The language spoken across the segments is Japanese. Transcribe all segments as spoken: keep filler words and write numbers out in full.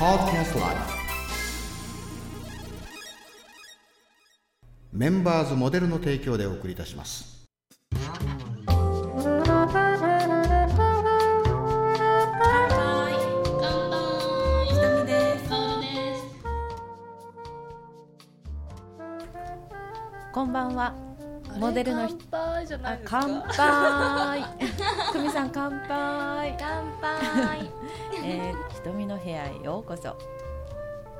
Podcast Live メンバーズモデルの提供でお送りいたします。こんばんは。モデルの人、乾杯じゃないですか。乾杯。久美さん乾杯。乾杯。えー、ひとみの部屋へようこそ。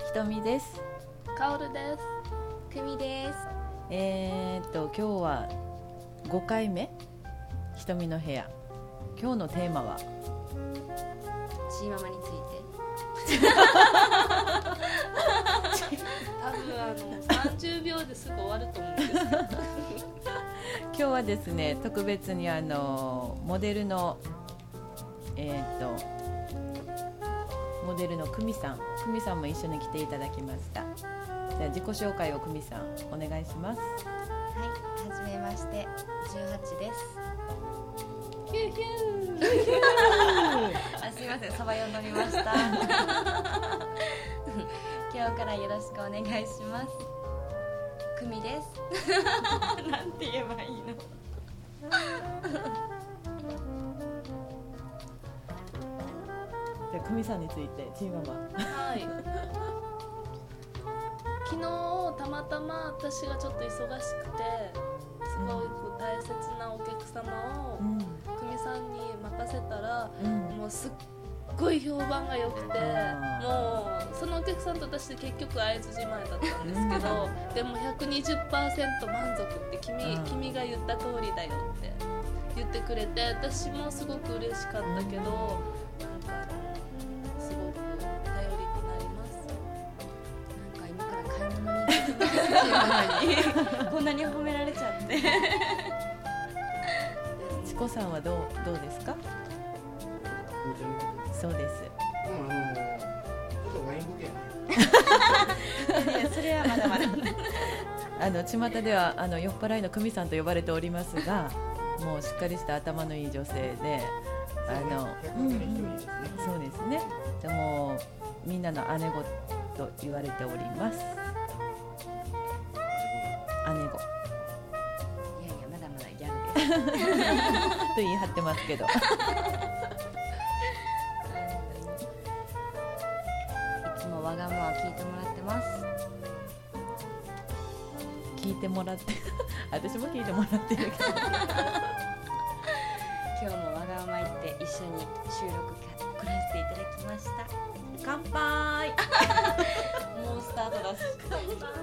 ひとみです。かおるです。久美です。えー、っと今日はごかいめ、ひとみの部屋。今日のテーマはチーママについて。多分あのさんじゅうびょうですぐ終わると思うんですけど今日はですね、特別にあのモデルのえー、とモデルの久美さん久美さんも一緒に来ていただきました。じゃあ自己紹介を久美さんお願いします。はい、はじめまして、じゅうはちです。ヒューヒューヒューあ、すいません、サバ読んでみました今日からよろしくお願いします。久美ですなんて言えばいいのじゃあ久美さんについて、チーママはい昨日たまたま私がちょっと忙しくて、すごい大切なお客様を久美さんに任せたら、うん、もうすっすごい評判が良くて、もうそのお客さんと私結局会えずじまいだったんですけど、うん、でも ひゃくにじゅっパーセント 満足って 君,、うん、君が言った通りだよって言ってくれて、私もすごく嬉しかったけど、うん、なんかすごく頼りになります。なんか今から買い物に行ってますこんなに褒められちゃってチコさんはど う, どうですか。そうです。うん、あのちょっとワインボケやねいや、それはまだまだあの巷ではあの酔っ払いの久美さんと呼ばれておりますが、もうしっかりした頭のいい女性で、あのそうですね、でもみんなの姉子と言われております。姉子いやいや、まだまだギャルですと言い張ってますけどわがままを聞いてもらってます。聞いてもらって私も聞いてもらってるけど今日もわがまま言って一緒に収録来らせていただきました。乾杯もうスタートだし